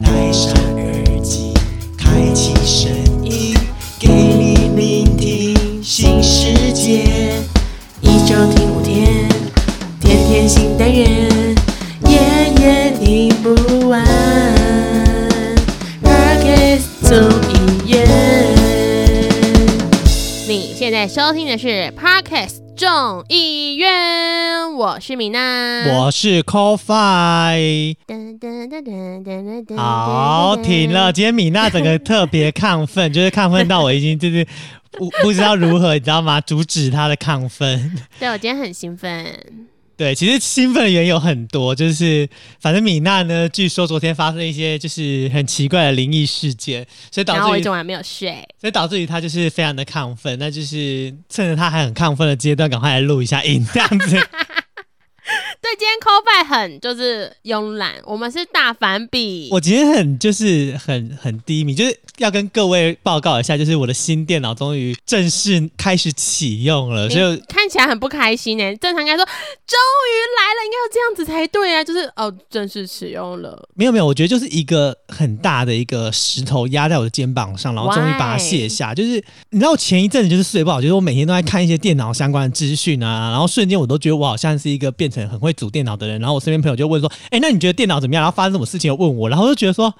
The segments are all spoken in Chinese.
戴上耳机，开启声音，给你聆听新世界。一周听5天，天天新单元，夜夜听不完。Podcast 综艺院，你现在收听的是 Podcast 综艺院，我是米娜，我是 Kofi。好，停了！今天米娜整个特别亢奋，就是亢奋到我已经就是不知道如何，你知道吗？阻止她的亢奋。对，我今天很兴奋。对，其实兴奋的原因有很多，就是反正米娜呢，据说昨天发生了一些就是很奇怪的灵异事件，所以导致于我一整晚没有睡，所以导致于她就是非常的亢奋。那就是趁着她还很亢奋的阶段，赶快来录一下音，这样子。对，今天 Kofi 很就是慵懒，我们是大反比。我今天很就是很低迷，就是要跟各位报告一下，就是我的新电脑终于正式开始启用了，所以看起来很不开心欸。正常应该说终于来了，应该要这样子才对啊，就是哦正式启用了。没有，我觉得就是一个很大的一个石头压在我的肩膀上，然后终于把它卸下。就是你知道，我前一阵子就是睡不好，就是我每天都在看一些电脑相关的资讯啊，然后瞬间我都觉得我好像是一个变成很会组电脑的人，然后我身边朋友就问说：“欸，那你觉得电脑怎么样？”然后发生什么事情又问我，然后就觉得说，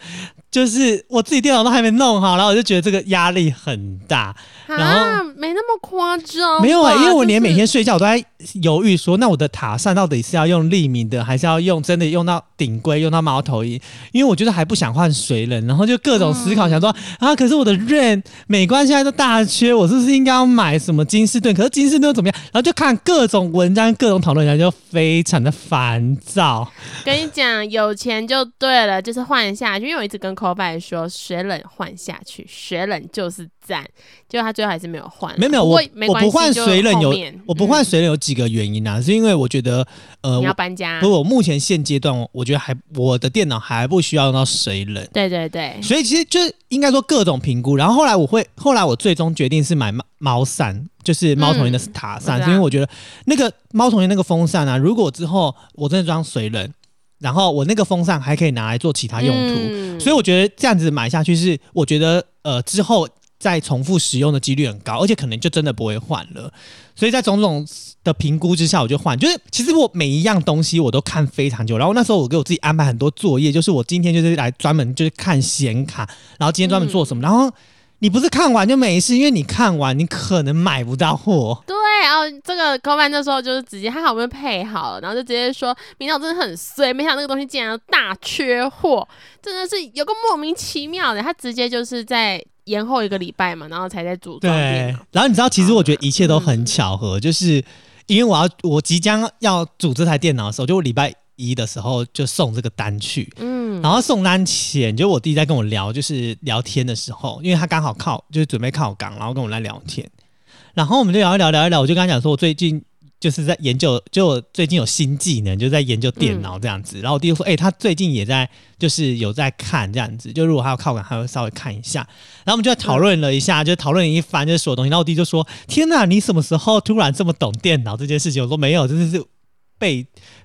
就是我自己电脑都还没弄好，然后我就觉得这个压力很大。然后没那么夸张，没有欸，因为我连每天睡觉我都在犹豫说，那我的塔扇到底是要用立明的，还是要用真的用到顶规，用到猫头鹰？因为我觉得还不想换水冷，然后就各种思考，想说啊，可是我的 RAM 美观现在都大缺，我是不是应该要买什么金士顿？可是金士顿又怎么样？然后就看各种文章、各种讨论，然后就非常的烦躁。跟你讲，有钱就对了，就是换下去。因为我一直跟 Kofi 说，水冷换下去，水冷就是赞。结果他最后还是没有换。没有，我不换水冷有，我不换水冷有几个原因啊，是因为我觉得你要搬家。不过我目前现阶段，我觉得还我的电脑还不需要用到水冷。对对对。所以其实就是应该说各种评估，然后后来我最终决定是买猫扇。就是猫头鹰的塔扇，因为我觉得那个猫头鹰那个风扇啊，如果之后我真的装水冷，然后我那个风扇还可以拿来做其他用途，所以我觉得这样子买下去是，我觉得之后再重复使用的几率很高，而且可能就真的不会换了。所以在种种的评估之下，我就换。就是其实我每一样东西我都看非常久，然后那时候我给我自己安排很多作业，就是我今天就是来专门就是看显卡，然后今天专门做什么，然后。你不是看完就没事，因为你看完你可能买不到货。对哦，这个 Kofi 那时候就是直接他好不容易配好了，然后就直接说：“明天我真的很衰，没想到那个东西竟然大缺货，真的是有个莫名其妙的。”他直接就是在延后1个礼拜嘛，然后才在组装电脑。对，然后你知道，其实我觉得一切都很巧合，就是因为我即将要组这台电脑的时候，就我礼拜1的时候就送这个单去，然后送单前就我弟在跟我聊，就是聊天的时候，因为他刚好就是准备靠港，然后跟我来聊天，然后我们就聊一聊，我就跟他讲说，我最近就是在研究，就我最近有新技能，就在研究电脑这样子，然后我弟就说，他最近也在就是有在看这样子，就如果他有靠港，他会稍微看一下，然后我们就讨论了一下，就讨论一番就是所有东西，然后我弟就说，天哪，你什么时候突然这么懂电脑这件事情？我说没有，就是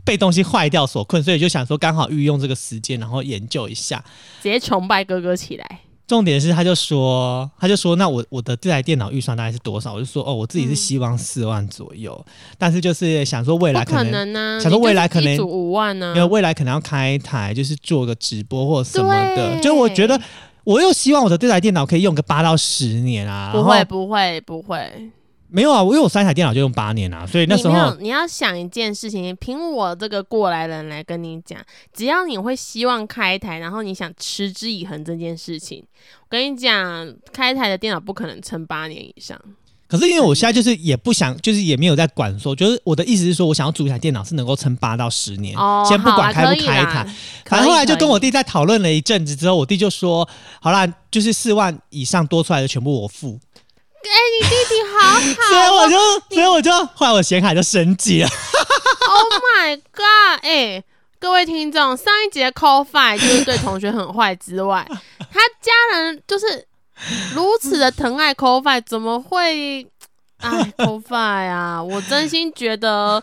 被东西坏掉所困，所以就想说刚好运用这个时间，然后研究一下，直接崇拜哥哥起来。重点是他就说那我的这台电脑预算大概是多少？我就说哦，我自己是希望4万左右，但是就是想说未来可能啊，想说未来可能1组5万啊，因为未来可能要开台，就是做个直播或什么的，就我觉得我又希望我的这台电脑可以用个8到10年啊，不会。没有啊，因为我3台电脑就用8年啊，所以那时候你要想一件事情，凭我这个过来人来跟你讲，只要你会希望开台，然后你想持之以恒这件事情，我跟你讲，开台的电脑不可能撑8年以上。可是因为我现在就是也不想，就是也没有在管说，就是我的意思是说，我想要组一台电脑是能够撑8到10年，先不管开不开台。反正后来就跟我弟在讨论了一阵子之后，我弟就说，好啦，就是4万以上多出来的全部我付。你弟弟好好，所以我就后来我显卡就升级了。Oh my god！ 各位听众，上一集的 Kofi 就是对同学很坏之外，他家人就是如此的疼爱 Kofi， 怎么会？哎 ，Kofi 啊，我真心觉得。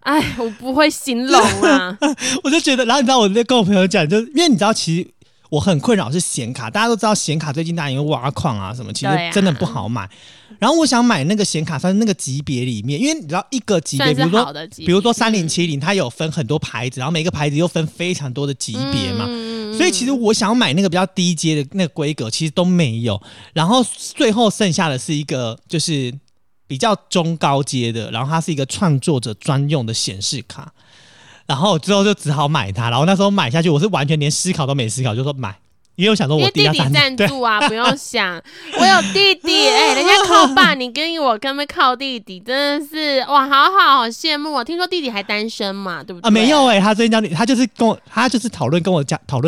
哎，我不会形容啊。我就觉得，然后你知道，我就跟我朋友讲，就因为你知道，其实我很困扰是显卡，大家都知道显卡最近大家因为挖矿啊什么，其实真的不好买。然后我想买那个显卡，算是那个级别里面，因为你知道一个级别，比如说3070，它有分很多牌子，然后每个牌子又分非常多的级别嘛，所以其实我想买那个比较低阶的那个规格，其实都没有。然后最后剩下的是一个就是比较中高阶的，然后它是一个创作者专用的显示卡。然后之后就只好买它，然后那时候买下去，我是完全连思考都没思考，就说买，因为我想说我弟要赞助啊，不用想，我有弟弟，人家靠爸，你跟我根本靠弟弟，真的是哇，好羡慕啊！听说弟弟还单身嘛，对不对？啊，没有他最近他就是跟我，他就是讨论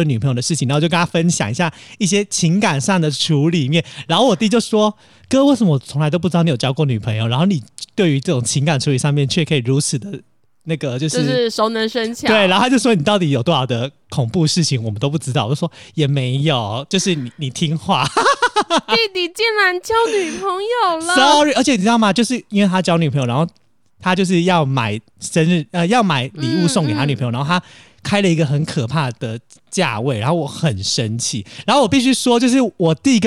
女朋友的事情，然后就跟他分享一下一些情感上的处理面，然后我弟就说：“哥，为什么我从来都不知道你有交过女朋友？然后你对于这种情感处理上面却可以如此的。”那个就是熟能生巧，对，然后他就说你到底有多少的恐怖事情我们都不知道，我就说也没有，就是你听话。弟弟竟然交女朋友了 ，sorry， 而且你知道吗？就是因为他交女朋友，然后他就是要买生日要买礼物送给他女朋友，然后他开了一个很可怕的价位，然后我很生气，然后我必须说，就是我弟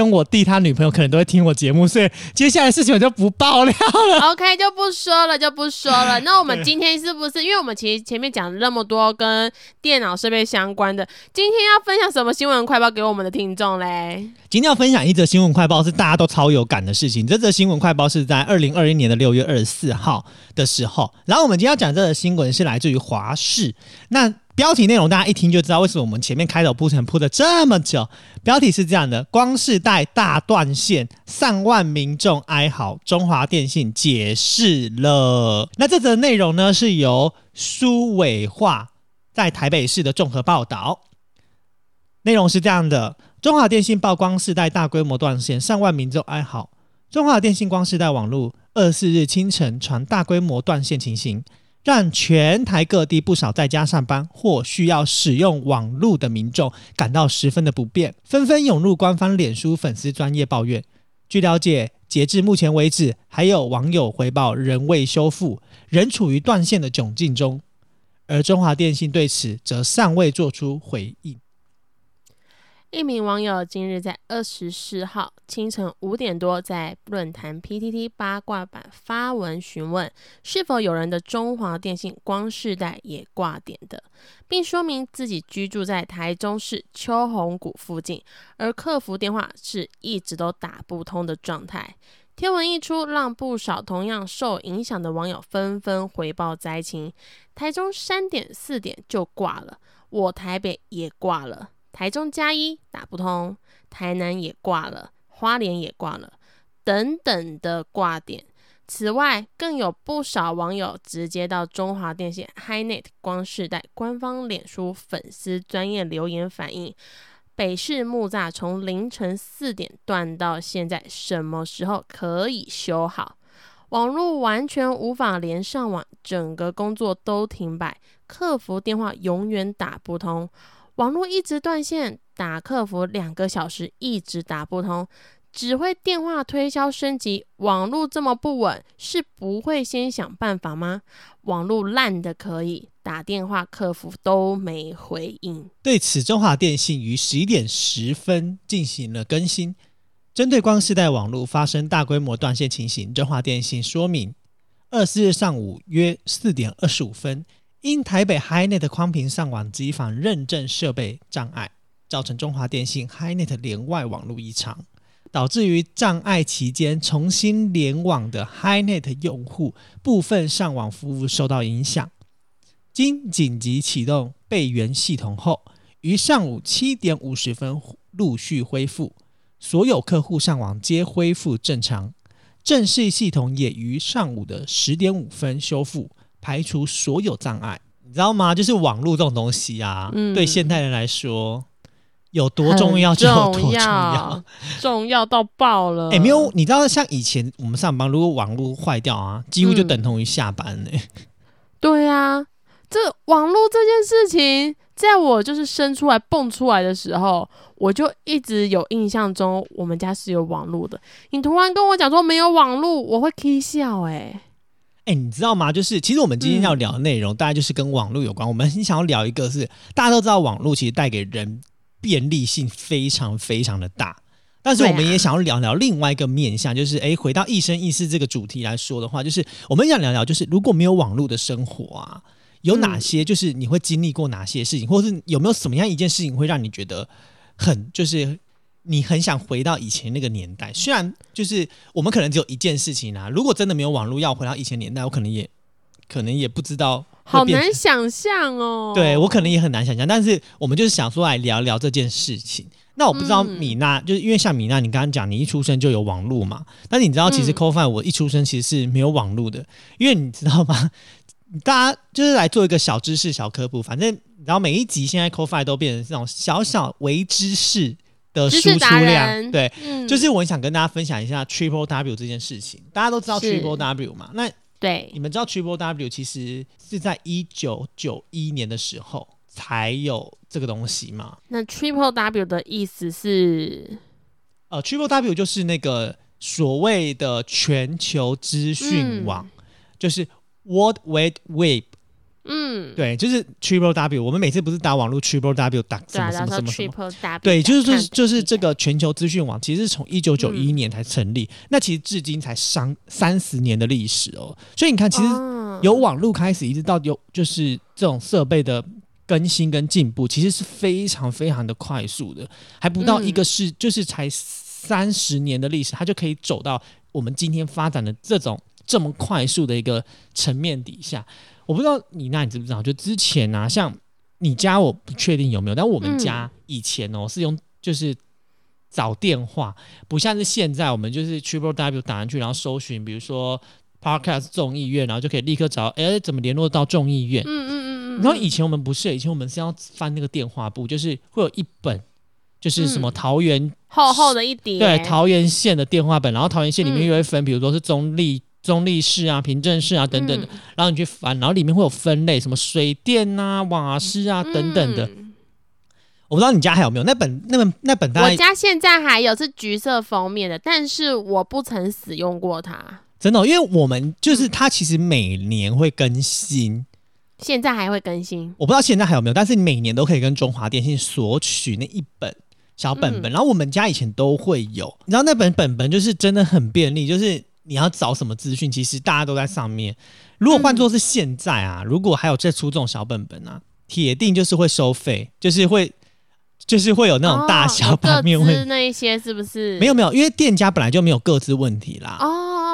他女朋友可能都会听我节目，所以接下来的事情我就不爆料了。OK， 就不说了。那我们今天是不是因为我们其实前面讲了那么多跟电脑设备相关的，今天要分享什么新闻快报给我们的听众嘞？今天要分享一则新闻快报是大家都超有感的事情，这则新闻快报是在2021年的6月24号的时候，然后我们今天要讲这则新闻是来自于华视，那标题内容大家一听就知道为什么我们前面开头铺的这么久。标题是这样的：光世代大断线，3万民众哀嚎，中华电信解释了。那这则内容呢是由苏伟化在台北市的综合报道，内容是这样的：中华电信曝光世代大规模断线，3万民众哀嚎。中华电信光世代网路24日清晨传大规模断线情形，让全台各地不少在家上班或需要使用网路的民众感到十分的不便，纷纷涌入官方脸书粉丝专页抱怨。据了解，截至目前为止，还有网友回报仍未修复，仍处于断线的窘境中，而中华电信对此则尚未做出回应。一名网友今日在24号清晨5点多在论坛 PTT 八卦版发文询问是否有人的中华电信光世代也挂点的，并说明自己居住在台中市秋红谷附近，而客服电话是一直都打不通的状态。贴文一出，让不少同样受影响的网友纷纷回报灾情，台中3点4点就挂了，我台北也挂了，台中加一打不通，台南也挂了，花莲也挂了，等等的挂点。此外，更有不少网友直接到中华电信 HiNet 光世代官方脸书粉丝专页留言反映，北市木栅从凌晨4点断到现在，什么时候可以修好？网络完全无法连上网，整个工作都停摆，客服电话永远打不通。网络一直断线，打客服2个小时一直打不通，只会电话推销升级。网络这么不稳，是不会先想办法吗？网络烂的可以，打电话客服都没回应。对此，中华电信于11点10分进行了更新，针对光世代网络发生大规模断线情形，中华电信说明24日上午约4点25分。因台北 HiNet 宽频上网机房认证设备障碍，造成中华电信 HiNet 连外网路异常，导致于障碍期间重新联网的 HiNet 用户部分上网服务受到影响。经紧急启动备援系统后，于上午7点50分陆续恢复，所有客户上网皆恢复正常。正式系统也于上午的10点5分修复，排除所有障碍。你知道吗？就是网络这种东西啊，对现代人来说有多重要就有多重要到爆了。没有，你知道像以前我们上班，如果网络坏掉啊，几乎就等同于下班了。对啊，这网络这件事情，在我就是生出来蹦出来的时候，我就一直有印象中我们家是有网络的。你突然跟我讲说没有网络，我会起笑你知道吗？就是其实我们今天要聊的内容大概就是跟网络有关。我们很想要聊一个是大家都知道网络其实带给人便利性非常非常的大。但是我们也想要聊聊另外一个面向，就是回到一生一世这个主题来说的话，就是我们想聊聊，就是如果没有网络的生活啊，有哪些就是你会经历过哪些事情，或是有没有什么样一件事情会让你觉得很就是你很想回到以前那个年代？虽然就是我们可能只有一件事情啊，如果真的没有网络要回到以前年代，我可能也不知道，好难想象哦。对，我可能也很难想象，但是我们就是想说来聊聊这件事情。那我不知道米娜，就是因为像米娜你刚刚讲你一出生就有网络嘛，但是你知道其实 Kofi 我一出生其实是没有网络的，因为你知道吗，大家就是来做一个小知识小科普，反正然后每一集现在 Kofi 都变成这种小小微知识的输出量，对、就是我想跟大家分享一下 Triple W 这件事情。大家都知道 Triple W 嘛，那对你们知道 Triple W 其实是在1991年的时候才有这个东西嘛？那 Triple W 的意思是，Triple W 就是那个所谓的全球资讯网、就是 World Wide Web。嗯，对，就是 Triple W。我们每次不是打网络 Triple W 打什么什么什么什么？对，就是这个全球资讯网，其实是从1991年才成立，那其实至今才30年的历史哦。所以你看，其实由网络开始一直到有就是这种设备的更新跟进步，其实是非常非常的快速的，还不到一个世、就是才30年的历史，它就可以走到我们今天发展的这么快速的一个层面底下。我不知道你那你知不知道，就之前啊，像你家我不确定有没有，但我们家以前哦、是用就是找电话，不像是现在我们就是 Triple W 打上去，然后搜寻比如说 Podcast 众议院，然后就可以立刻找怎么联络到众议院。然后以前我们不是，以前我们是要翻那个电话簿，就是会有一本，就是什么桃园、厚厚的一叠，对，桃园县的电话本，然后桃园县里面又会分，比如说是中立市啊、平镇市啊等等的，然后你去翻，然后里面会有分类，什么水电啊、瓦斯啊等等的。我不知道你家还有没有那本大概，我家现在还有，是橘色封面的，但是我不曾使用过它。真的、因为我们就是它其实每年会更新。现在还会更新，我不知道现在还有没有，但是每年都可以跟中华电信索取那一本小本本、然后我们家以前都会有，你知道那本本本就是真的很便利，就是你要找什么资讯，其实大家都在上面。如果换作是现在啊，如果还有再出这种小本本啊，铁定就是会收费，就是会有那种大小版面问题，各自那一些是不是？没有没有，因为店家本来就没有各自问题啦。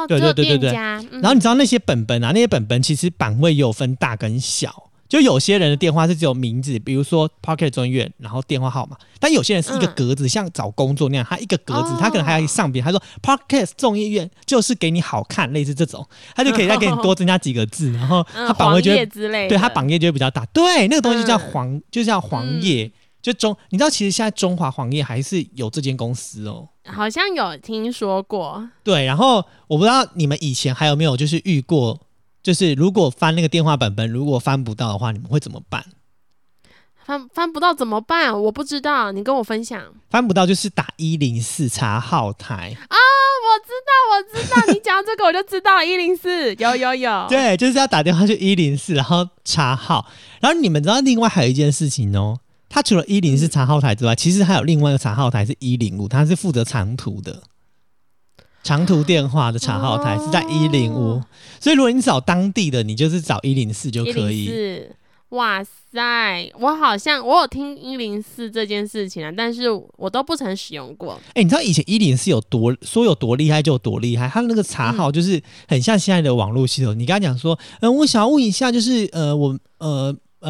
对，然后你知道那些本本啊，那些本本其实版位也有分大跟小，就有些人的电话是只有名字，比如说 Pocket 中医院，然后电话号码，但有些人是一个格子，像找工作那样，他一个格子，他可能还要上边，他说 Pocket 中医院就是给你好看，类似这种，他就可以再给你多增加几个字，然后他榜位就会对，他榜页就会比较大，对，那个东西叫就叫黄页。就你知道其实现在中华黄页还是有这间公司哦，好像有听说过。对，然后我不知道你们以前还有没有就是遇过，就是如果翻那个电话本本，如果翻不到的话，你们会怎么办？翻不到怎么办？我不知道，你跟我分享。翻不到就是打104查号台啊、我知道，你讲这个我就知道了。104有，对，就是要打电话去104，然后查号。然后你们知道另外还有一件事情哦。它除了104查号台之外，其实还有另外一个查号台是105，它是负责长途的，长途电话的查号台是在105、所以如果你找当地的，你就是找104就可以。104，哇塞，我有听104这件事情啊，但是我都不曾使用过。你知道以前104有多厉害就有多厉害，它那个查号就是很像现在的网络系统。你刚才讲说，我想要问一下，就是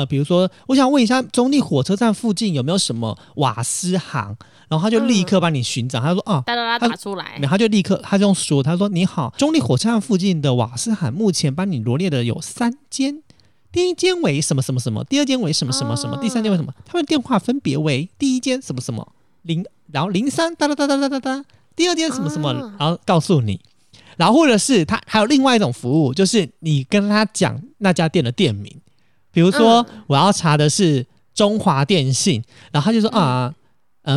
比如说我想问一下中立火车站附近有没有什么瓦斯行，然后他就立刻帮你寻找，他说哒哒哒打出来，他就立刻他就说，他说你好，中立火车站附近的瓦斯行目前帮你罗列的有3间，第一间为什么什么什么，第二间为什么什么什么，第三间为什么，他们电话分别为第一间什么什么然后03哒哒哒哒哒哒，第二间什么什么，然后告诉你。然后或者是他还有另外一种服务，就是你跟他讲那家店的店名，比如说我要查的是中华电信，然后他就说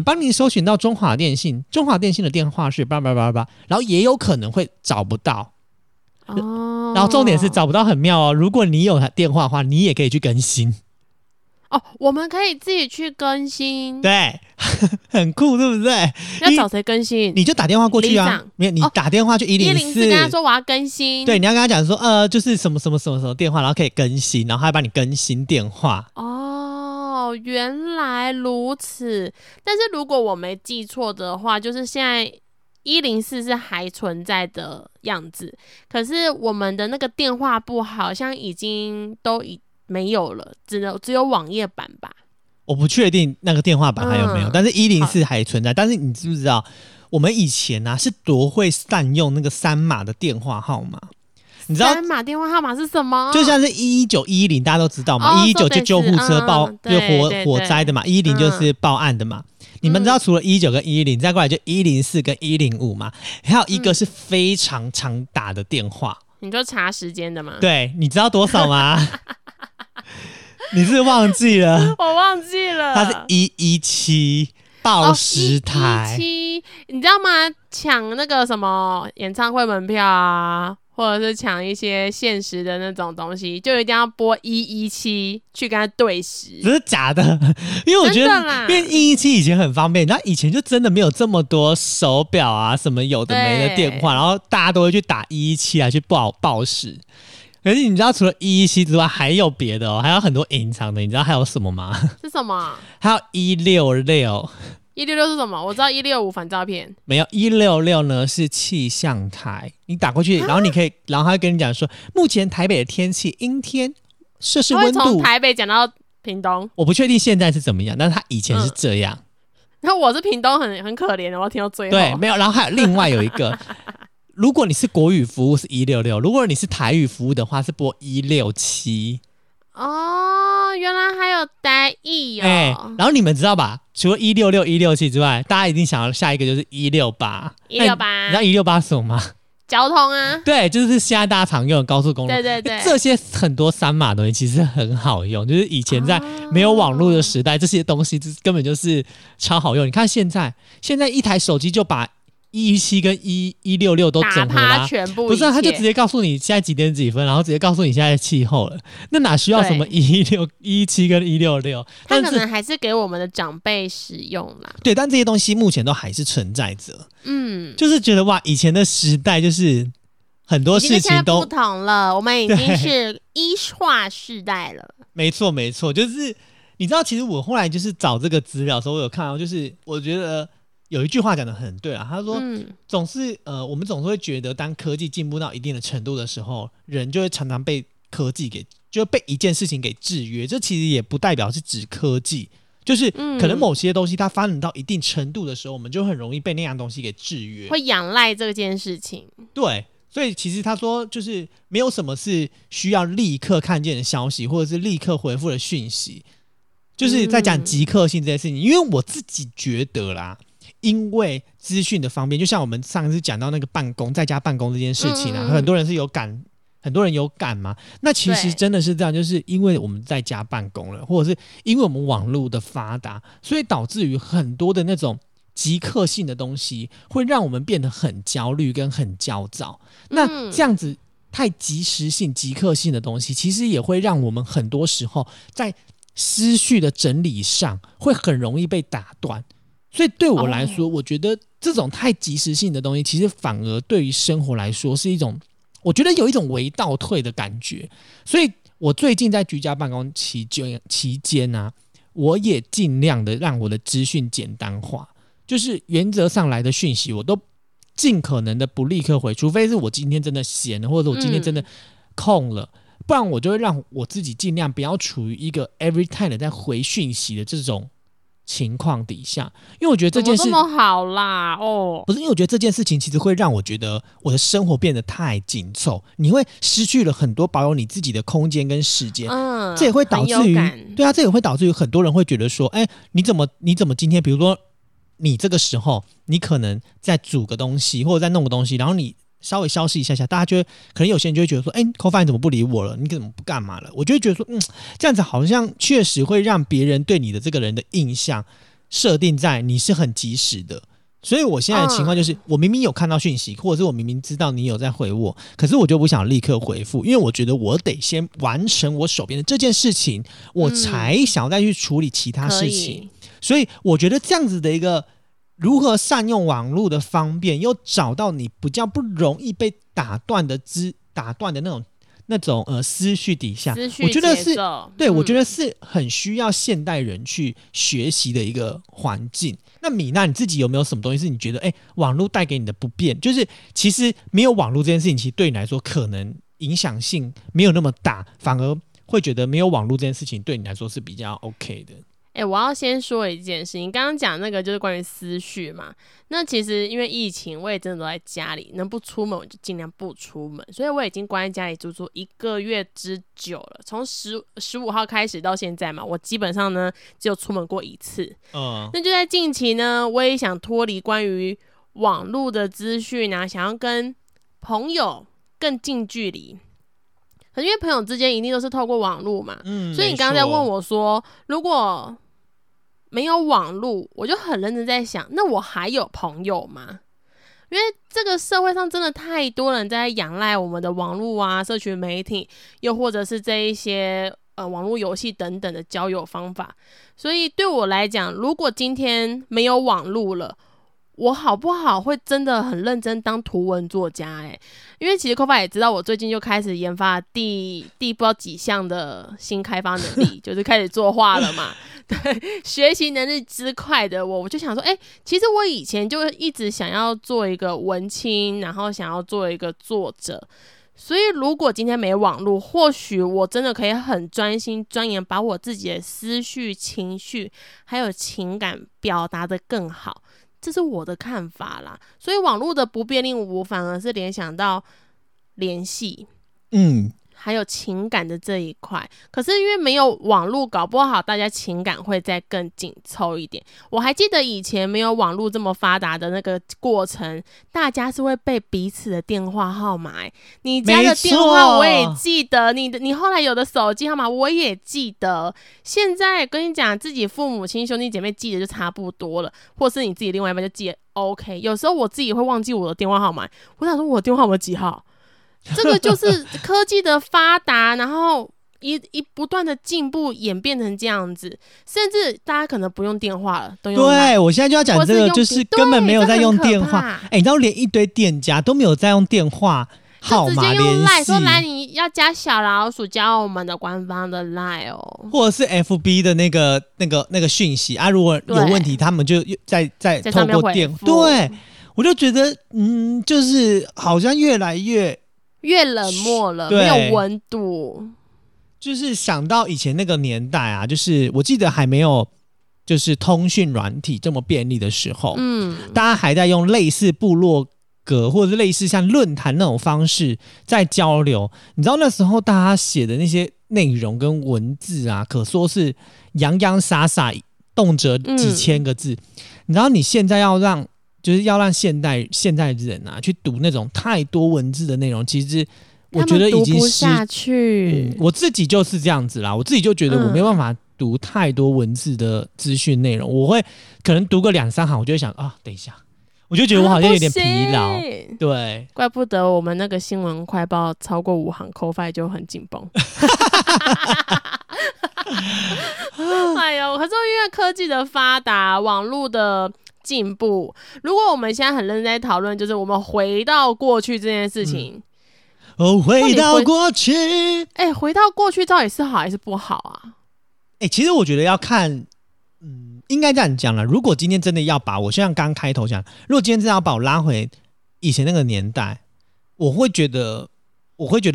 帮你搜寻到中华电信的电话是叭叭叭叭，然后也有可能会找不到。然后重点是找不到很妙哦，如果你有电话的话，你也可以去更新。我们可以自己去更新。对，很酷对不对？要找谁更新？你就打电话过去啊，没有你打电话去104跟他说我要更新，对，你要跟他讲说就是什么什么什么什么电话，然后可以更新，然后他会帮你更新电话。哦，原来如此。但是如果我没记错的话，就是现在104是还存在的样子，可是我们的那个电话簿好像已经都没有了，只有网页版吧。我不确定那个电话版还有没有，但是104还存在。但是你知不知道，我们以前啊是多会善用那个三码的电话号码？你知道三码电话号码是什么？就像是11910，大家都知道嘛，119就救护车报就火灾的嘛，110就是报案的嘛。你们知道除了119跟110，再过来就104跟105嘛，还有一个是非常常打的电话。你就查时间的嘛？对，你知道多少吗？你是忘记了？我忘记了，它是117报时台。117，你知道吗？抢那个什么演唱会门票啊，或者是抢一些限时的那种东西，就一定要拨117去跟他对时。这是假的，因为我觉得，因为117以前很方便，然后以前就真的没有这么多手表啊什么有的没的电话，然后大家都会去打117来去报时。可是你知道除了117之外还有别的哦，还有很多隐藏的，你知道还有什么吗？是什么？还有166。166是什么？我知道165反诈骗。没有，166呢是气象台，你打过去，然后你可以，然后他会跟你讲说，目前台北的天气阴天，摄氏温度。他会从台北讲到屏东，我不确定现在是怎么样，但是他以前是这样。然后我是屏东很可怜的，我听到最后。对，没有，然后还有另外有一个。如果你是国语服务是166，如果你是台语服务的话是播167。哦，原来还有台语哦。然后你们知道吧？除了166、167之外，大家一定想要下一个就是168。168，你知道168是什么吗？交通啊。对，就是现在大家常用的高速公路。对对对。这些很多三码的东西其实很好用，就是以前在没有网络的时代，这些东西根本就是超好用。你看现在一台手机就把117跟166都整合啦，不是啊，他就直接告诉你现在几点几分，然后直接告诉你现在气候了，那哪需要什么117跟166？他可能还是给我们的长辈使用啦。对，但这些东西目前都还是存在着。嗯，就是觉得哇，以前的时代就是很多事情都不同了，我们已经是医化时代了。没错，没错，就是你知道，其实我后来就是找这个资料的时候，我有看到，就是我觉得。有一句话讲得很对啊，他说我们总是会觉得当科技进步到一定的程度的时候，人就会常常被科技就被一件事情给制约。这其实也不代表是指科技，就是可能某些东西它发展到一定程度的时候，我们就很容易被那样东西给制约，会仰赖这件事情。对，所以其实他说就是没有什么是需要立刻看见的消息，或者是立刻回复的讯息，就是在讲即刻性这件事情。因为我自己觉得啦，因为资讯的方便，就像我们上次讲到那个在家办公这件事情啊，很多人有感嘛。那其实真的是这样，就是因为我们在家办公了，或者是因为我们网络的发达，所以导致于很多的那种即刻性的东西，会让我们变得很焦虑跟很焦躁。那这样子太即时性、即刻性的东西，其实也会让我们很多时候在思绪的整理上，会很容易被打断。所以对我来说，我觉得这种太即时性的东西，其实反而对于生活来说是一种，我觉得有一种微倒退的感觉。所以我最近在居家办公期间啊，我也尽量的让我的资讯简单化，就是原则上来的讯息，我都尽可能的不立刻回，除非是我今天真的闲了，或者我今天真的空了，不然我就会让我自己尽量不要处于一个 every time 的在回讯息的这种情况底下。因为我觉得这件事怎么这么好啦不是，因为我觉得这件事情其实会让我觉得我的生活变得太紧凑，你会失去了很多保有你自己的空间跟时间。这也会导致于这也会导致于很多人会觉得说，你怎么今天，比如说你这个时候你可能在煮个东西或者在弄个东西，然后你稍微消失一下下，大家就会可能有些人就会觉得说，Kofi你怎么不理我了？你怎么不干嘛了？我就会觉得说，这样子好像确实会让别人对你的这个人的印象设定在你是很及时的。所以我现在的情况就是，我明明有看到讯息，或者是我明明知道你有在回我，可是我就不想立刻回复，因为我觉得我得先完成我手边的这件事情，我才想要再去处理其他事情。所以我觉得这样子的一个如何善用网络的方便，又找到你比较不容易被打断的那种思绪底下，我觉得是对、我觉得是很需要现代人去学习的一个环境。那米娜你自己有没有什么东西是你觉得网络带给你的不便，就是其实没有网络这件事情其实对你来说可能影响性没有那么大，反而会觉得没有网络这件事情对你来说是比较 OK 的？我要先说一件事情，刚刚讲那个就是关于思绪嘛。那其实因为疫情，我也真的都在家里，能不出门我就尽量不出门，所以我已经关在家里足足1个月之久了，从15号开始到现在嘛，我基本上呢只有出门过1次。那就在近期呢，我也想脱离关于网络的资讯啊，想要跟朋友更近距离。可是因为朋友之间一定都是透过网络嘛，所以你刚刚在问我说，如果没有网络，我就很认真在想，那我还有朋友吗？因为这个社会上真的太多人在仰赖我们的网络啊、社群媒体，又或者是这一些网络游戏等等的交友方法。所以对我来讲，如果今天没有网络了，我好不好会真的很认真当图文作家因为其实 Kofi 也知道我最近就开始研发第不知道几项的新开发能力就是开始作画了嘛对，学习能力之快的我就想说其实我以前就一直想要做一个文青，然后想要做一个作者，所以如果今天没网络，或许我真的可以很专心钻研，把我自己的思绪、情绪还有情感表达得更好，这是我的看法啦。所以网络的不便令我反而是联想到联系还有情感的这一块。可是因为没有网络，搞不好大家情感会再更紧凑一点。我还记得以前没有网络这么发达的那个过程，大家是会背彼此的电话号码你家的电话我也记得，你后来有的手机号码我也记得。现在跟你讲，自己父母亲兄弟姐妹记得就差不多了，或是你自己另外一半就记得 OK。 有时候我自己会忘记我的电话号码，我想说我的电话号码几号这个就是科技的发达，然后一不断的进步演变成这样子，甚至大家可能不用电话了，都用LINE。 对，我现在就要讲这个，就是根本没有在用电话。你知道连一堆店家都没有在用电话号码联系，就直接用 LINE 说来你要加小老鼠加我们的官方的 LINE 或者是 FB 的那个讯息啊，如果有问题他们就再透过电话。对，我就觉得就是好像越来越冷漠了，没有温度。就是想到以前那个年代啊，就是我记得还没有就是通讯软体这么便利的时候，大家还在用类似部落格或者是类似像论坛那种方式在交流。你知道那时候大家写的那些内容跟文字啊，可说是洋洋洒洒，动辄几千个字。然后你现在要让现代人啊去读那种太多文字的内容，其实我觉得已经读不下去我自己就是这样子啦，我自己就觉得我没办法读太多文字的资讯内容，我会可能读个2-3行，我就会想啊，等一下，我就觉得我好像有点疲劳。对，怪不得我们那个新闻快报超过5行 Kofi 就很紧绷。哎呦，可是因为科技的发达，网络的进步，如果我们现在很认真在讨论，就是我们回到过去这件事情。回到过去，回到过去到底是好还是不好啊？其实我觉得要看，应该这样讲啦。如果今天真的要把我像刚开头讲，如果今天真的要把我拉回以前那个年代，我会觉得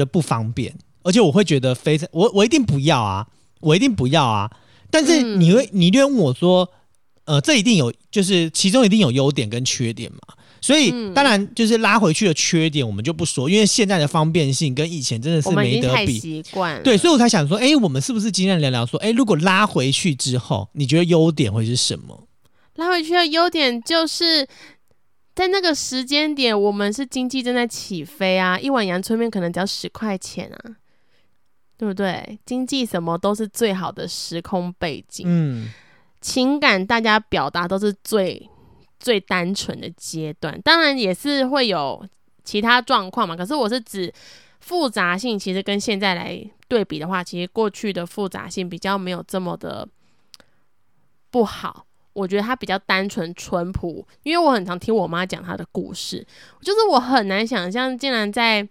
不方便，而且我会觉得非常，我一定不要啊，我一定不要啊。但是你一定问我说。这一定有，就是其中一定有优点跟缺点嘛，所以当然就是拉回去的缺点我们就不说，因为现在的方便性跟以前真的是没得比，我们已经太习惯了。对，所以我才想说，我们是不是今天聊聊说，如果拉回去之后，你觉得优点会是什么？拉回去的优点就是在那个时间点，我们是经济正在起飞啊，一碗阳春面可能只要10块钱啊，对不对？经济什么都是最好的时空背景。情感大家表达都是最单纯的阶段，当然也是会有其他状况嘛，可是我是指复杂性，其实跟现在来对比的话，其实过去的复杂性比较没有这么的不好，我觉得他比较单纯淳朴，因为我很常听我妈讲她的故事，就是我很难想象竟然在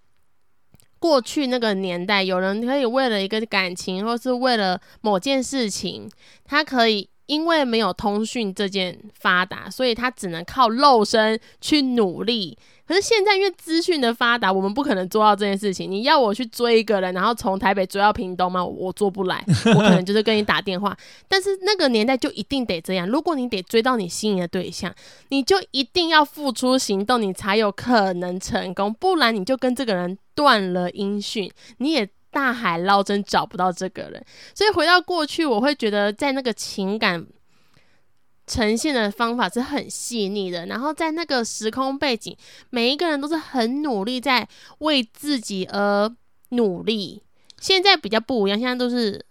过去那个年代有人可以为了一个感情或是为了某件事情，他可以因为没有通讯这件发达，所以他只能靠肉身去努力。可是现在因为资讯的发达，我们不可能做到这件事情。你要我去追一个人，然后从台北追到屏东吗？ 我做不来，我可能就是跟你打电话。但是那个年代就一定得这样，如果你得追到你心仪的对象，你就一定要付出行动，你才有可能成功，不然你就跟这个人断了音讯，你也大海捞针找不到这个人。所以回到过去，我会觉得在那个情感呈现的方法是很细腻的，然后在那个时空背景，每一个人都是很努力在为自己而努力。现在比较不一样，现在都是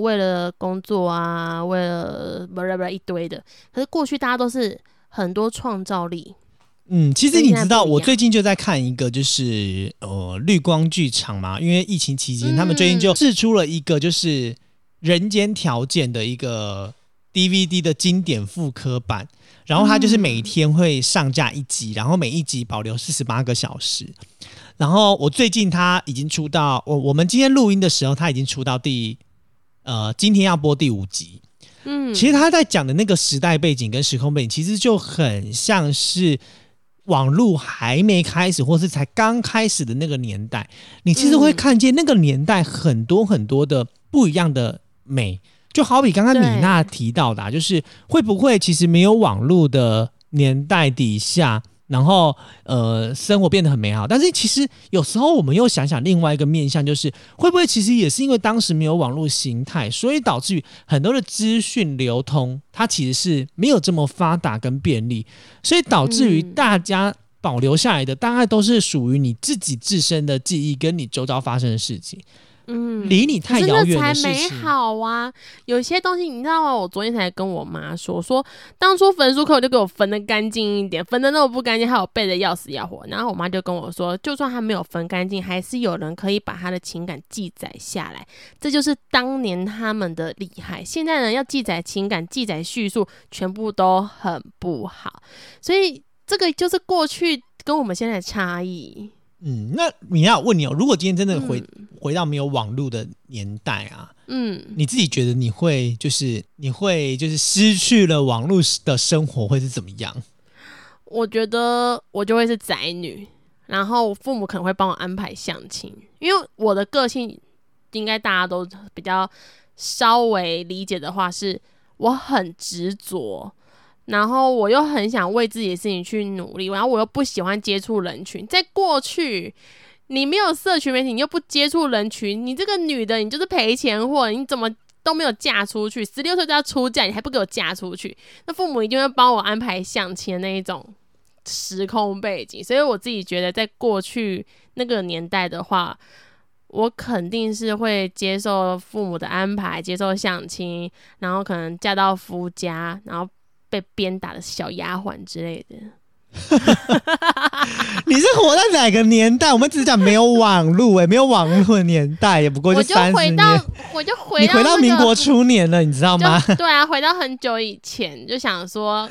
为了工作啊，为了一堆的。可是过去大家都是很多创造力。嗯，其实你知道我最近就在看一个就是绿光剧场嘛，因为疫情期间他们最近就释出了一个就是人间条件的一个 DVD 的经典复刻版，然后它就是每天会上架一集，然后每一集保留48个小时，然后我最近它已经出到我们今天录音的时候它已经出到今天要播第5集。嗯，其实它在讲的那个时代背景跟时空背景其实就很像是网络还没开始或是才刚开始的那个年代，你其实会看见那个年代很多很多的不一样的美。就好比刚刚米娜提到的就是会不会其实没有网络的年代底下，然后生活变得很美好。但是其实有时候我们又想想另外一个面向，就是会不会其实也是因为当时没有网络形态，所以导致于很多的资讯流通它其实是没有这么发达跟便利，所以导致于大家保留下来的大概都是属于你自己自身的记忆跟你周遭发生的事情，离你太遥远的事情。可是那才美好啊！有些东西你知道吗？我昨天才跟我妈说当初焚书坑儒就给我焚的干净一点，焚的那么不干净，还有背的要死要活。然后我妈就跟我说，就算她没有焚干净，还是有人可以把她的情感记载下来，这就是当年他们的厉害。现在呢，要记载情感、记载叙述，全部都很不好。所以这个就是过去跟我们现在的差异。那你要问你如果今天真的回到没有网络的年代啊，你自己觉得你会就是失去了网络的生活会是怎么样？我觉得我就会是宅女，然后父母可能会帮我安排相亲，因为我的个性应该大家都比较稍微理解的话，是我很执着，然后我又很想为自己的事情去努力，然后我又不喜欢接触人群。在过去你没有社群媒体，你又不接触人群，你这个女的你就是赔钱货，你怎么都没有嫁出去，16岁就要出嫁，你还不给我嫁出去，那父母一定会帮我安排相亲的那一种时空背景。所以我自己觉得在过去那个年代的话，我肯定是会接受父母的安排，接受相亲，然后可能嫁到夫家，然后被鞭打的小丫鬟之类的。你是活在哪个年代？我们只讲没有网络，没有网络的年代也不过就30年。我就回到你回到民国初年了，你知道吗？对啊，回到很久以前，就想说，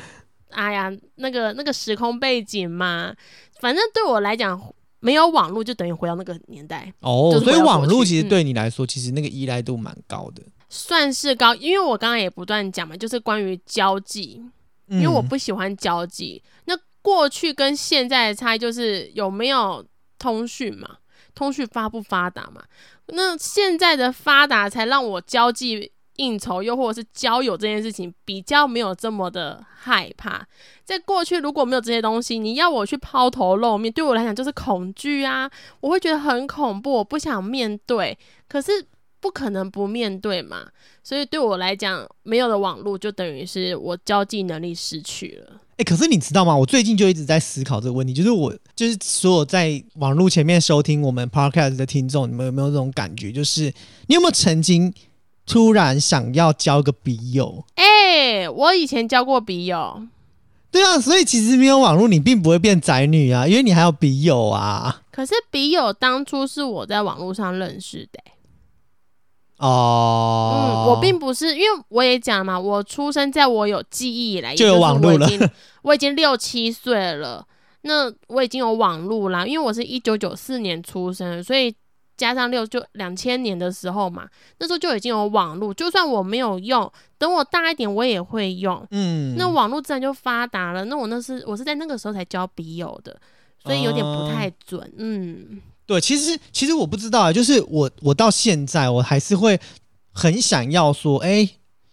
哎呀，那个时空背景嘛，反正对我来讲，没有网络就等于回到那个年代。就是、所以网络其实对你来说，其实那个依赖度蛮高的。算是高，因为我刚刚也不断讲嘛，就是关于交际，因为我不喜欢交际。那过去跟现在的差异就是有没有通讯嘛，通讯发不发达嘛。那现在的发达才让我交际应酬又或者是交友这件事情比较没有这么的害怕。在过去如果没有这些东西，你要我去抛头露面，对我来讲就是恐惧啊，我会觉得很恐怖，我不想面对。可是不可能不面对嘛，所以对我来讲没有的网络就等于是我交际能力失去了。可是你知道吗，我最近就一直在思考这个问题，就是所有在网络前面收听我们 podcast 的听众，你们有没有这种感觉，就是你有没有曾经突然想要交个笔友？我以前交过笔友。对啊，所以其实没有网络你并不会变宅女啊，因为你还有笔友啊。可是笔友当初是我在网络上认识的。哦、我并不是，因为我也讲嘛，我出生在我有记忆以来就有网路了，我已经6、7岁了，那我已经有网路啦，因为我是1994年出生，所以加上6就2000年的时候嘛，那时候就已经有网路，就算我没有用，等我大一点我也会用，嗯，那网路自然就发达了，那我是在那个时候才交笔友的，所以有点不太准，嗯，对，其实我不知道，就是我到现在我还是会很想要说，哎，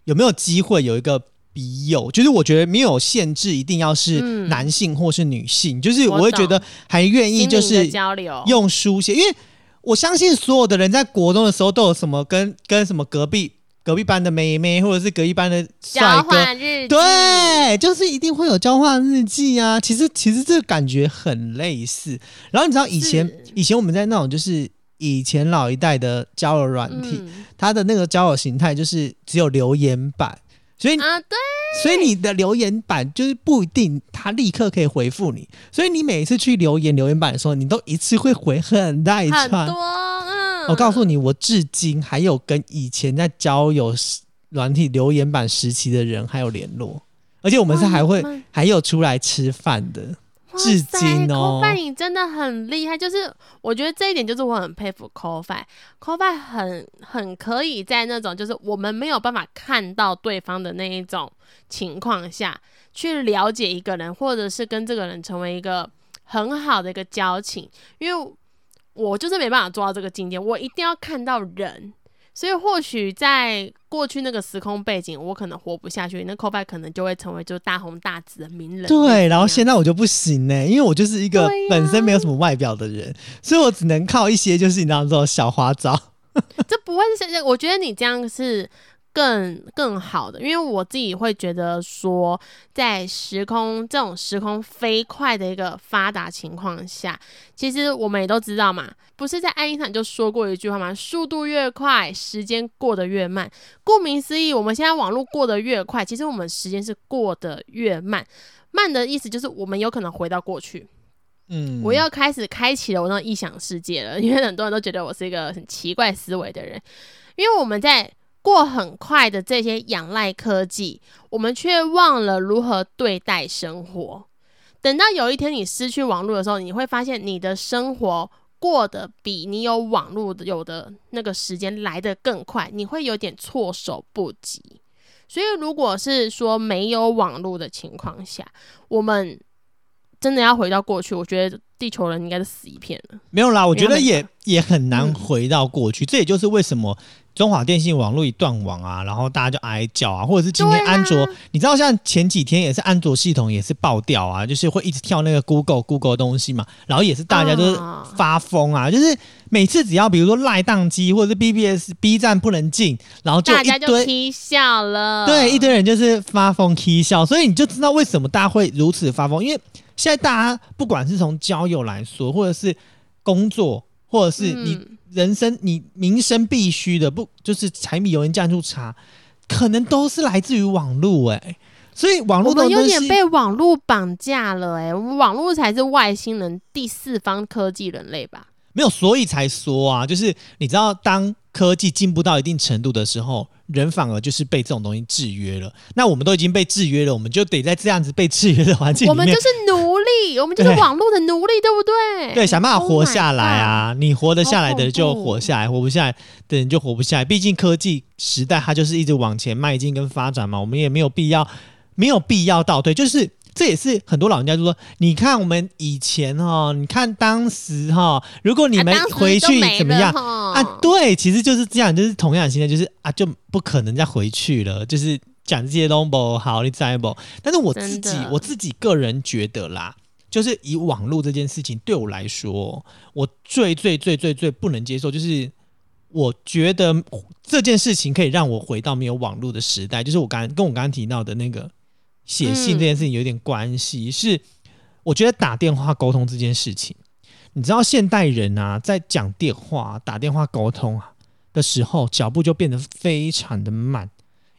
有没有机会有一个笔友？就是我觉得没有限制一定要是男性或是女性，就是我会觉得还愿意就是用书写，因为我相信所有的人在国中的时候都有什么跟什么隔壁班的妹妹或者是隔壁班的帅哥交换日记，对，就是一定会有交换日记啊。其实这个感觉很类似。然后你知道以前我们在那种就是以前老一代的交友软体，它的那个交友形态就是只有留言板，所以啊对，所以你的留言板就是不一定他立刻可以回复你，所以你每一次去留言板的时候，你都一次会回很大一串很多，嗯，我告诉你，我至今还有跟以前在交友软体留言板时期的人还有联络，而且我们是还有出来吃饭的，至今哦。Kofi 你真的很厉害，就是我觉得这一点就是我很佩服 Kofi 很可以在那种就是我们没有办法看到对方的那一种情况下去了解一个人，或者是跟这个人成为一个很好的一个交情，因为我就是没办法做到这个境界，我一定要看到人，所以或许在过去那个时空背景我可能活不下去，那 Kofi 可能就会成为就大红大紫的名人，对，然后现在我就不行欸，因为我就是一个本身没有什么外表的人，啊，所以我只能靠一些就是你知道这种小花招这不会是，我觉得你这样是更好的，因为我自己会觉得说在这种时空飞快的一个发达情况下，其实我们也都知道嘛，不是在爱因斯坦就说过一句话嘛，速度越快时间过得越慢，顾名思义，我们现在网络过得越快，其实我们时间是过得越慢，慢的意思就是我们有可能回到过去，嗯，我要开始开启了我那种异想世界了，因为很多人都觉得我是一个很奇怪思维的人，因为我们在过很快的这些仰赖科技，我们却忘了如何对待生活，等到有一天你失去网络的时候，你会发现你的生活过得比你有网络有的那个时间来得更快，你会有点措手不及，所以如果是说没有网络的情况下，我们真的要回到过去，我觉得地球人应该是死一片了，没有啦，我觉得也很难回到过去，这也就是为什么中华电信网络一断网啊，然后大家就哀叫啊，或者是今天安卓，你知道像前几天也是安卓系统也是爆掉啊，就是会一直跳那个 Google 东西嘛，然后也是大家就是发疯啊，就是每次只要比如说赖宕机或者是 BBS,B 站不能进，然后就大家就起笑了，对，一堆人就是发疯起笑，所以你就知道为什么大家会如此发疯，因为现在大家不管是从交友来说，或者是工作，或者是你人生，你民生必须的，不就是柴米油盐酱醋茶，可能都是来自于网路欸，所以网路的东西我们有点被网路绑架了欸，我们网路才是外星人第四方科技人类吧，没有，所以才说啊，就是你知道当科技进步到一定程度的时候，人反而就是被这种东西制约了，那我们都已经被制约了，我们就得在这样子被制约的环境里面，我们就是奴隶，我们就是网络的奴隶， 对不对，对，想办法活下来啊，你活得下来的人就活下来，活不下来的人就活不下来，毕竟科技时代它就是一直往前迈进跟发展嘛，我们也没有必要倒退，就是这也是很多老人家就说，你看我们以前齁，你看当时齁，如果你们回去怎么样啊，对，其实就是这样，就是同样的心态，就是啊就不可能再回去了，就是讲这些都不好，你知道不？但是我自己个人觉得啦，就是以网络这件事情对我来说，我最不能接受，就是我觉得这件事情可以让我回到没有网络的时代，就是我刚刚提到的那个写信这件事情有点关系，是我觉得打电话沟通这件事情，你知道现代人啊在讲电话打电话沟通的时候脚步就变得非常的慢，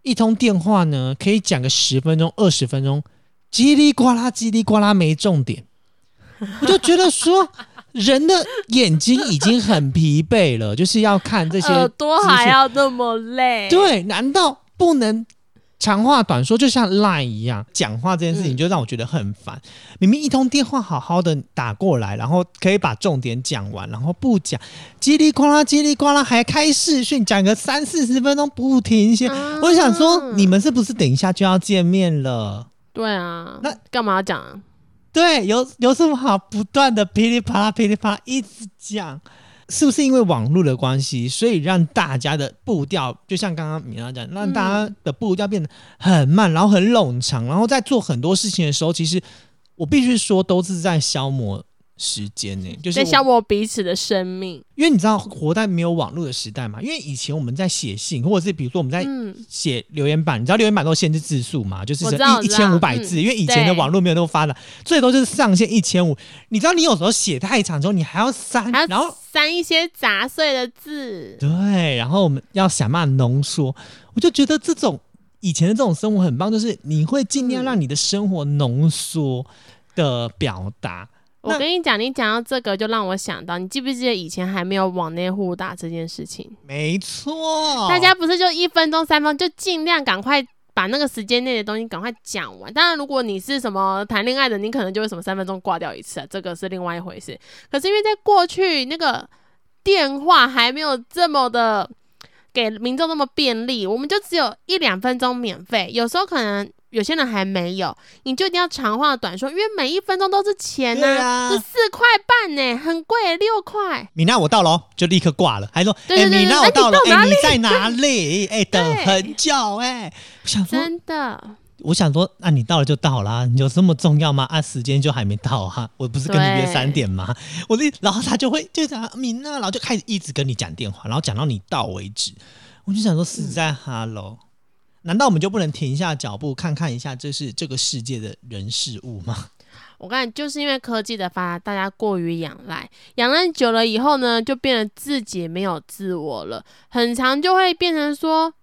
一通电话呢可以讲个10分钟20分钟，叽里呱啦叽里呱啦没重点，我就觉得说人的眼睛已经很疲惫了，就是要看这些耳朵还要那么累，对，难道不能长话短说，就像 LINE 一样？讲话这件事情就让我觉得很烦，明明一通电话好好的打过来，然后可以把重点讲完，然后不讲叽里呱啦还开视讯讲个30-40分钟不停歇，我想说你们是不是等一下就要见面了？对啊，那干嘛讲啊？对，有什么好不断的噼里啪啦一直讲？是不是因为网络的关系，所以让大家的步调就像刚刚米娜讲，让大家的步调变得很慢，然后很冗长，然后在做很多事情的时候，其实我必须说都是在消磨时间呢，就是在消磨彼此的生命。因为你知道活在没有网络的时代嘛，因为以前我们在写信，或者是比如说我们在写留言板，你知道留言板都限制字数嘛，就是1500字、因为以前的网络没有那么发达，最多就是上限1500。你知道你有时候写太长之后，你还要删，然后删一些杂碎的字，对，然后我们要想办法浓缩。我就觉得这种以前的这种生活很棒，就是你会尽量让你的生活浓缩的表达。我跟你讲，你讲到这个就让我想到，你记不记得以前还没有网内互打这件事情？没错，大家不是就1分钟3分钟，就尽量赶快把那个时间内的东西赶快讲完。当然如果你是什么谈恋爱的，你可能就会什么3分钟挂掉一次啊，这个是另外一回事。可是因为在过去那个电话还没有这么的给民众那么便利，我们就只有1-2分钟免费，有时候可能有些人还没有，你就一定要长话短说，因为每1分钟都是钱啊，是4块半耶，很贵，6块。米娜我到了哦，就立刻挂了，还说对，米娜我到了，你在哪里？等很久耶，真的。我想说啊，你到了就到啦，你有这么重要吗？啊，时间就还没到啊，我不是跟你约3点吗？然后他就会就讲米娜，然后就开始一直跟你讲电话，然后讲到你到为止。我就想说实在哈喽，难道我们就不能停下脚步看看一下这是这个世界的人事物吗？我感觉就是因为科技的发达，大家过于仰赖久了以后呢，就变得自己没有自我了，很常就会变成说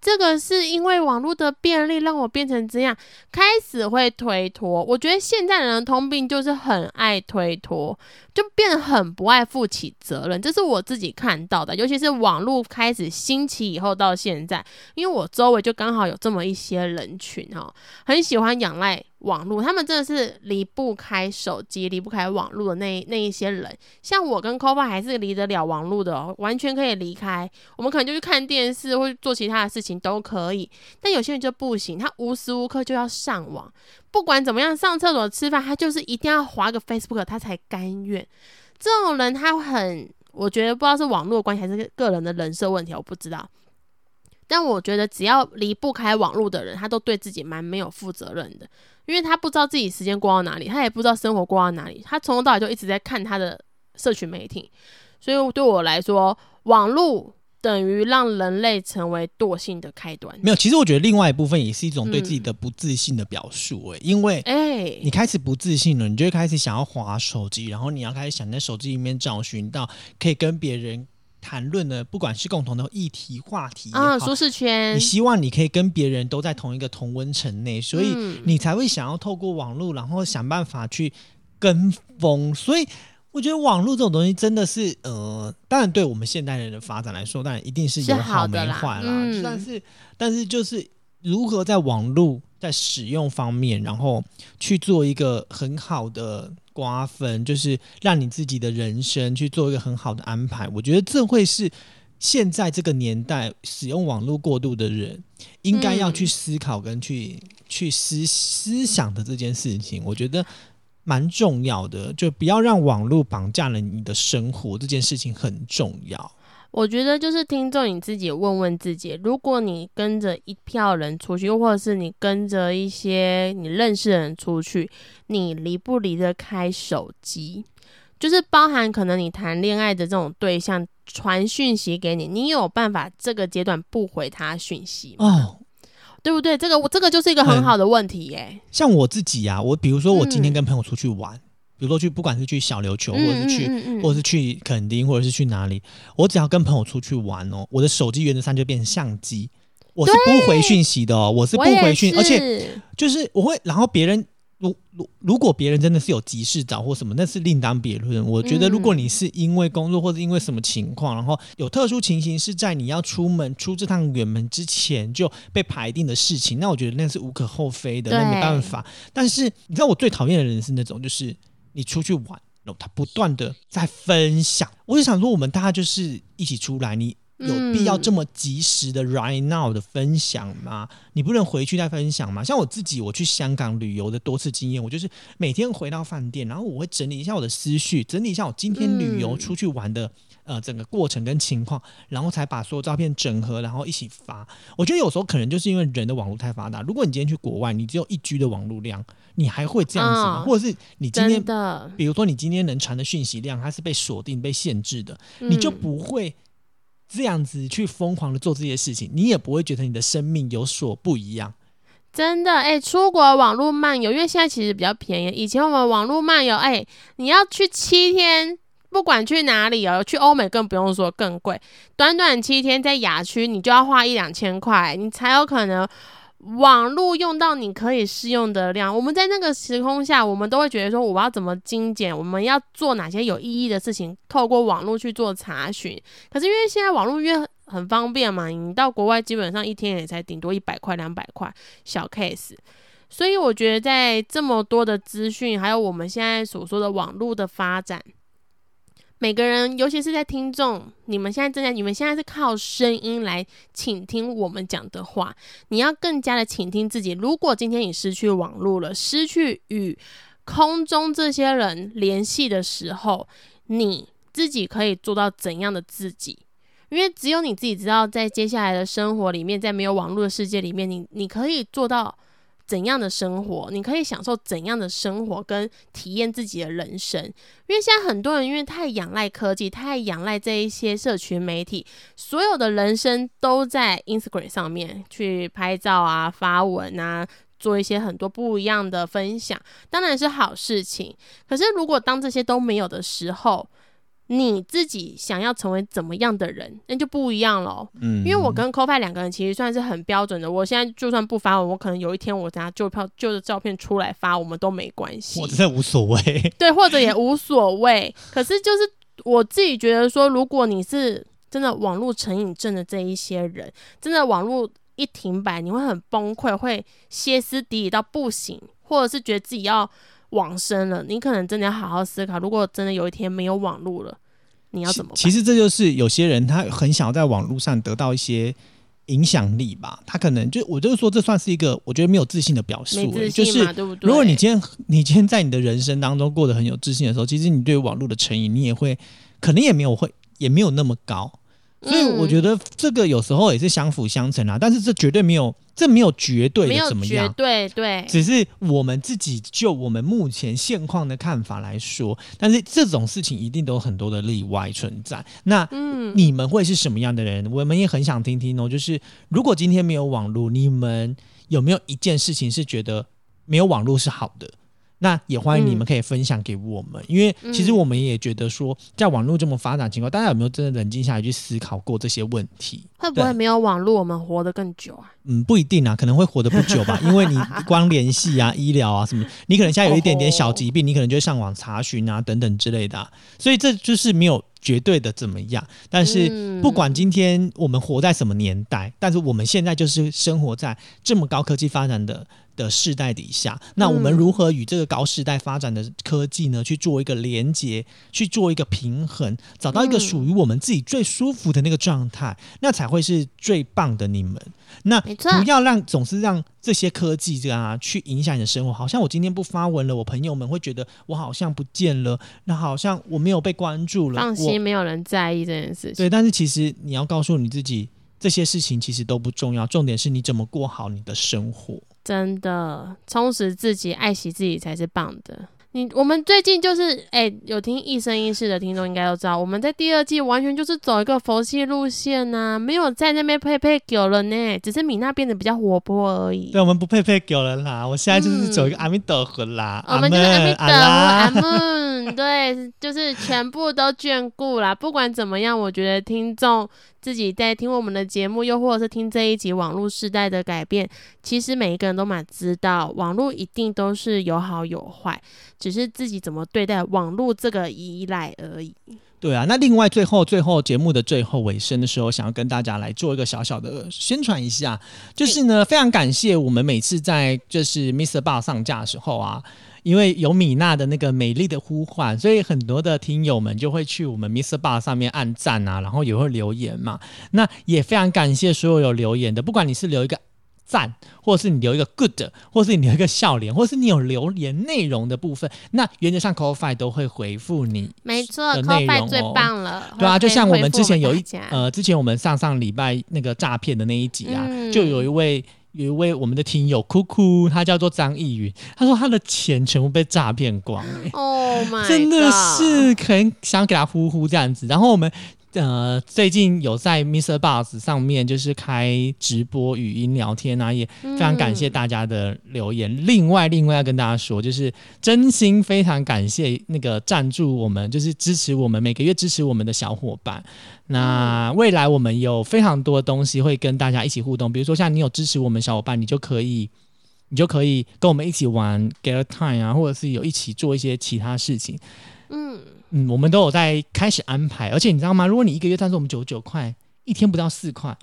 这个是因为网络的便利让我变成这样，开始会推脱。我觉得现在人的通病就是很爱推脱，就变得很不爱负起责任，这是我自己看到的。尤其是网络开始兴起以后到现在，因为我周围就刚好有这么一些人群很喜欢仰赖网络，他们真的是离不开手机离不开网络的那一些人。像我跟 Kofi 还是离得了网络的完全可以离开，我们可能就去看电视或做其他的事情都可以。但有些人就不行，他无时无刻就要上网，不管怎么样，上厕所吃饭他就是一定要滑个 Facebook 他才甘愿。这种人他很，我觉得不知道是网络的关系还是个人的人设问题，我不知道，但我觉得只要离不开网络的人，他都对自己蛮没有负责任的。因为他不知道自己时间过到哪里，他也不知道生活过到哪里，他从头到尾就一直在看他的社群媒体。所以对我来说，网络等于让人类成为惰性的开端。没有，其实我觉得另外一部分也是一种对自己的不自信的表述因为你开始不自信了，你就会开始想要滑手机，然后你要开始想在手机里面找寻到可以跟别人谈论的，不管是共同的议题话题也好，舒适圈，你希望你可以跟别人都在同一个同温层内，所以你才会想要透过网络然后想办法去跟风。所以我觉得网络这种东西真的是当然对我们现代人的发展来说，当然一定是有好没坏 啦，但是就是如何在网络在使用方面然后去做一个很好的瓜分，就是让你自己的人生去做一个很好的安排。我觉得这会是现在这个年代使用网络过度的人应该要去思考跟去思想的这件事情，我觉得蛮重要的。就不要让网络绑架了你的生活，这件事情很重要。我觉得就是听众你自己问问自己，如果你跟着一票人出去，或者是你跟着一些你认识的人出去，你离不离得开手机？就是包含可能你谈恋爱的这种对象传讯息给你，你有办法这个阶段不回他讯息吗？对不对？这个就是一个很好的问题耶。像我自己啊，我比如说我今天跟朋友出去玩，比如说不管是去小琉球，或者是去垦丁，或者是去哪里，我只要跟朋友出去玩我的手机原则上就变成相机，我是不回讯息的我是不回讯息，而且就是我会，然后别人如果别人真的是有急事找或什么，那是另当别论。我觉得如果你是因为工作或者因为什么情况，然后有特殊情形是在你要出门出这趟远门之前就被排定的事情，那我觉得那是无可厚非的，那没办法。但是你知道我最讨厌的人是那种就是你出去玩然后他不断的在分享，我就想说我们大家就是一起出来，你有必要这么及时的 right now 的分享吗？你不能回去再分享吗？像我自己我去香港旅游的多次经验，我就是每天回到饭店，然后我会整理一下我的思绪，整理一下我今天旅游出去玩的整个过程跟情况，然后才把所有照片整合然后一起发。我觉得有时候可能就是因为人的网络太发达，如果你今天去国外你只有1G 的网络量，你还会这样子吗？或者是你今天比如说你今天能传的讯息量它是被锁定被限制的，你就不会这样子去疯狂的做这些事情，你也不会觉得你的生命有所不一样。真的，出国网络漫游，因为现在其实比较便宜。以前我们网络漫游，你要去7天，不管去哪里哦，去欧美更不用说，更贵。短短7天在亚区，你就要花1-2000块，你才有可能网络用到你可以适用的量。我们在那个时空下，我们都会觉得说，我要怎么精简，我们要做哪些有意义的事情，透过网络去做查询。可是因为现在网络因为很方便嘛，你到国外基本上一天也才顶多100块200块小 case。 所以我觉得在这么多的资讯还有我们现在所说的网络的发展，每个人尤其是在听众，你们现在是靠声音来倾听我们讲的话，你要更加的倾听自己。如果今天你失去网络了，失去与空中这些人联系的时候，你自己可以做到怎样的自己？因为只有你自己知道，在接下来的生活里面，在没有网络的世界里面，你可以做到怎样的生活，你可以享受怎样的生活跟体验自己的人生。因为现在很多人因为太仰赖科技，太仰赖这一些社群媒体，所有的人生都在 Instagram 上面去拍照啊，发文啊，做一些很多不一样的分享，当然是好事情。可是如果当这些都没有的时候，你自己想要成为怎么样的人，那就不一样了。因为我跟 Kofi 两个人其实算是很标准的，我现在就算不发文，我可能有一天我等下旧的照片出来发，我们都没关系，我真的无所谓，对，或者也无所谓。可是就是我自己觉得说，如果你是真的网络成瘾症的这一些人，真的网络一停摆你会很崩溃，会歇斯底里到不行，或者是觉得自己要往生了，你可能真的要好好思考，如果真的有一天没有网络了，你要怎么办？其实这就是有些人他很想要在网络上得到一些影响力吧，他可能就我就是说，这算是一个我觉得没有自信的表述，没自信嘛，就是对不对？如果你今天在你的人生当中过得很有自信的时候，其实你对网络的成瘾，你也会可能也没有那么高。所以我觉得这个有时候也是相辅相成啊，但是这没有绝对的怎么样，没有绝对，对，只是我们自己就我们目前现况的看法来说，但是这种事情一定都有很多的例外存在。那你们会是什么样的人？我们也很想听听哦，就是如果今天没有网络，你们有没有一件事情是觉得没有网络是好的？那也欢迎你们可以分享给我们，因为其实我们也觉得说，在网络这么发展情况，大家有没有真的冷静下来去思考过这些问题？会不会没有网络我们活得更久啊？不一定啊，可能会活得不久吧，因为你光联系啊医疗啊什么，你可能现在有一点点小疾病，你可能就会上网查询啊等等之类的啊，所以这就是没有绝对的怎么样。但是不管今天我们活在什么年代，但是我们现在就是生活在这么高科技发展的世代底下，那我们如何与这个高世代发展的科技呢去做一个连结，去做一个平衡，找到一个属于我们自己最舒服的那个状态，那才会是最棒的你们。那不要总是让这些科技啊去影响你的生活，好像我今天不发文了，我朋友们会觉得我好像不见了，那好像我没有被关注了，放心，没有人在意这件事情。对，但是其实你要告诉你自己，这些事情其实都不重要，重点是你怎么过好你的生活。真的，充实自己，爱惜自己才是棒的。我们最近就是有听一生一世的听众应该都知道，我们在第2季完全就是走一个佛系路线啊，没有在那边配酒了呢，只是米娜变得比较活泼而已。对，我们不配酒了啦，我现在就是走一个阿弥陀佛啦，我们就是阿弥陀佛阿们，对，就是全部都眷顾啦。不管怎么样，我觉得听众自己在听我们的节目，又或者是听这一集网络世代的改变，其实每一个人都蛮知道网络一定都是有好有坏，只是自己怎么对待网络这个依赖而已。对啊，那另外最后节目的最后尾声的时候，想要跟大家来做一个小小的宣传一下，就是呢非常感谢我们每次在就是 Mr.Buzz 上架的时候啊，因为有米娜的那个美丽的呼唤，所以很多的听友们就会去我们 Mr.Buzz 上面按赞啊，然后也会留言嘛，那也非常感谢所有有留言的，不管你是留一个赞，或是你留一个 good， 或是你留一个笑脸，或是你有留言内容的部分，那原则上 Kofi 都会回复你的内容，没错， Kofi 最棒了。对啊，就像我们之前有一之前我们上礼拜那个诈骗的那一集啊，就有一位我们的听友酷酷，他叫做张逸云，他说他的钱全部被诈骗光欸，Oh my God， 真的是可能想给他呼呼这样子。然后我们最近有在 Mr.Buzz 上面就是开直播语音聊天啊，也非常感谢大家的留言。另外要跟大家说，就是真心非常感谢那个赞助我们，就是支持我们每个月支持我们的小伙伴。那未来我们有非常多东西会跟大家一起互动，比如说像你有支持我们小伙伴，你就可以跟我们一起玩 Gather Time 啊，或者是有一起做一些其他事情。我们都有在开始安排，而且你知道吗？如果你一个月赞助我们99块，一天不到4块，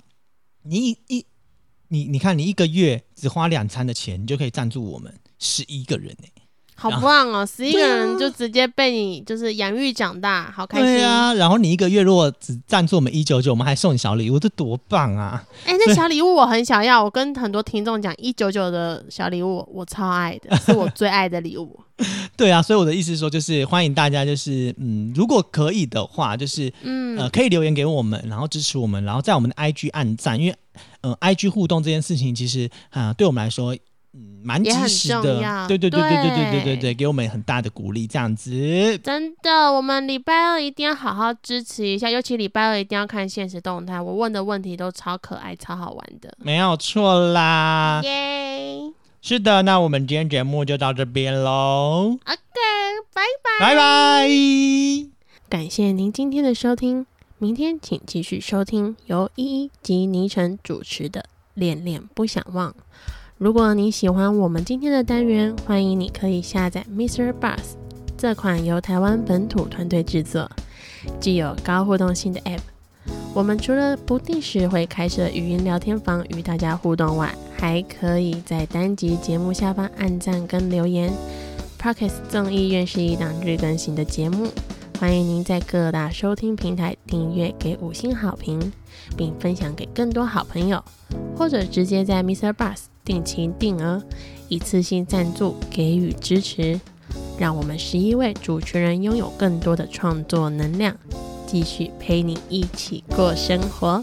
你看你一个月只花2餐的钱，你就可以赞助我们11个人欸，好棒哦！11个人就直接被你就是养育长大，好开心。对啊，然后你一个月如果只赞助我们199，我们还送你小礼物，这多棒啊！那小礼物我很想要，我跟很多听众讲，199的小礼物我超爱的，是我最爱的礼物。对啊，所以我的意思是说，就是欢迎大家，就是如果可以的话，就是可以留言给我们，然后支持我们，然后在我们的 IG 按赞，因为IG 互动这件事情，其实对我们来说。蛮及时的，对，给我们很大的鼓励，这样子。真的，我们礼拜二一定要好好支持一下，尤其礼拜二一定要看限时动态，我问的问题都超可爱、超好玩的，没有错啦。耶！是的，那我们今天节目就到这边喽。OK， 拜拜，拜拜。感谢您今天的收听，明天请继续收听由依依及倪晨主持的《恋恋不想忘》。如果你喜欢我们今天的单元，欢迎你可以下载 Mr.Buzz 这款由台湾本土团队制作，具有高互动性的 App。 我们除了不定时会开设语音聊天房与大家互动外，还可以在单集节目下方按赞跟留言。 Podcast 众议院是一档日更新的节目，欢迎您在各大收听平台订阅给5星好评，并分享给更多好朋友，或者直接在 Mr.Buzz定期定额一次性赞助给予支持，让我们11位主持人拥有更多的创作能量，继续陪你一起过生活。